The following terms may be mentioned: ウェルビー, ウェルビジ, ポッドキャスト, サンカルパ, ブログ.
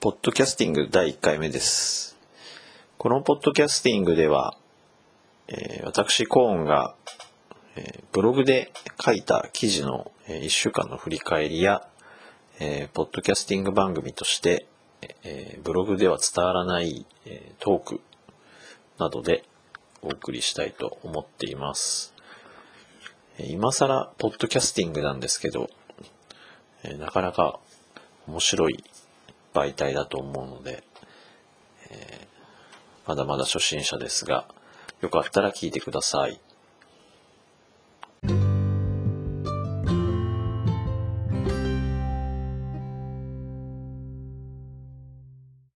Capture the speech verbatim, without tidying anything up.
ポッドキャスティングだいいっかいめです。このポッドキャスティングでは、えー、私コーンが、えー、ブログで書いた記事の、えー、いっしゅうかんの振り返りや、えー、ポッドキャスティング番組として、えー、ブログでは伝わらない、えー、トークなどでお送りしたいと思っています。今更ポッドキャスティングなんですけど、なかなか面白い媒体だと思うので、えー、まだまだ初心者ですが、よかったら聞いてください。